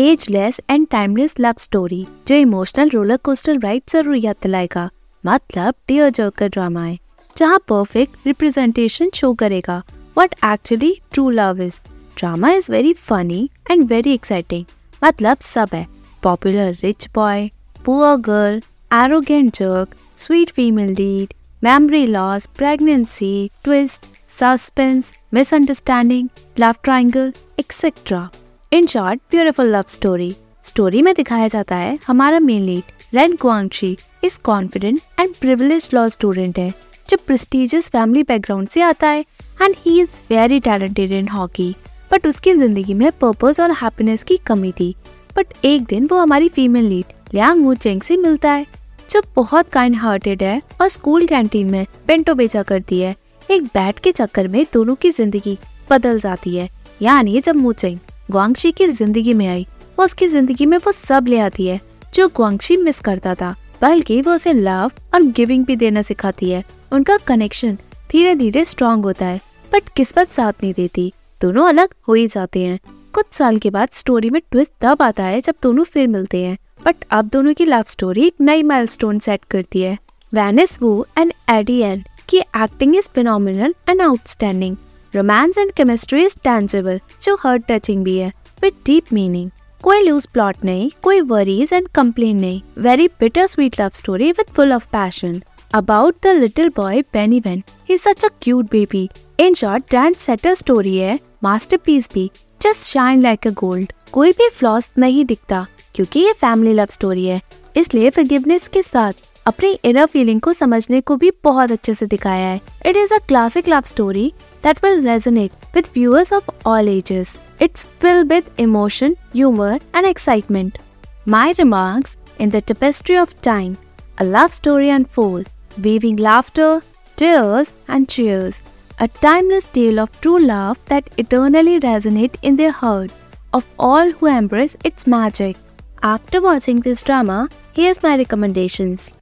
Ageless and timeless love story जो emotional roller coaster ride जरूर याद दिलाएगा, मतलब टीयर जर्कर ड्रामा है जहाँ परफेक्ट रिप्रेजेंटेशन शो करेगा what actually true love is. Drama is very funny and very exciting, मतलब सब है, popular rich boy, poor girl, arrogant jerk, sweet female lead, memory loss, pregnancy, twist, suspense, misunderstanding, love triangle etcetera. In short beautiful love story. Story में दिखाया जाता है हमारा main lead Ren Guangqi is confident and privileged law student है जो prestigious family background से आता है and he is very talented in hockey, but उसकी जिंदगी में पर्पस और हैप्पीनेस की कमी थी। बट एक दिन वो हमारी फीमेल लीड लियांग मुचेंग से मिलता है जो बहुत काइंड हार्टेड है और स्कूल कैंटीन में बेंटो बेचा करती है। एक बैट के चक्कर में दोनों की जिंदगी बदल जाती है, यानी जब मुचेंग गुआंगची की जिंदगी में आई वो उसकी जिंदगी में वो सब ले आती है जो गुआंगची मिस करता था, बल्कि वो उसे लव और गिविंग भी देना सिखाती है। उनका कनेक्शन धीरे धीरे स्ट्रांग होता है, बट किस्मत साथ नहीं देती, दोनों अलग हो ही जाते हैं। कुछ साल के बाद स्टोरी में ट्विस्ट तब आता है जब दोनों फिर मिलते हैं, बट अब दोनों की लव स्टोरी एक नई माइलस्टोन सेट करती है। वैनेस वू एंड एडिन की acting is phenomenal and outstanding. Romance and chemistry is tangible जो हार्ट टचिंग भी है विद डीप मीनिंग। कोई लूज प्लॉट नहीं, कोई वरीज एंड कंप्लेन नहीं, very bitter sweet love story with full of passion. About the little boy पेनीवेन, he is such a cute baby. In short grand setter story है, masterpiece भी, just shine like a gold. कोई भी floss नहीं दिखता क्योंकि ये family love story है, इसलिए फॉरगिवनेस के साथ अपनी इनर फीलिंग को समझने को भी बहुत अच्छे से दिखाया है। It is a classic love story that will resonate with viewers of all ages. It's filled with emotion, humour and excitement. My remarks in the tapestry of time, a love story unfolds, weaving laughter, tears and cheers, a timeless tale of true love that eternally resonates in the heart of all who embrace its magic. After watching this drama, here's my recommendations.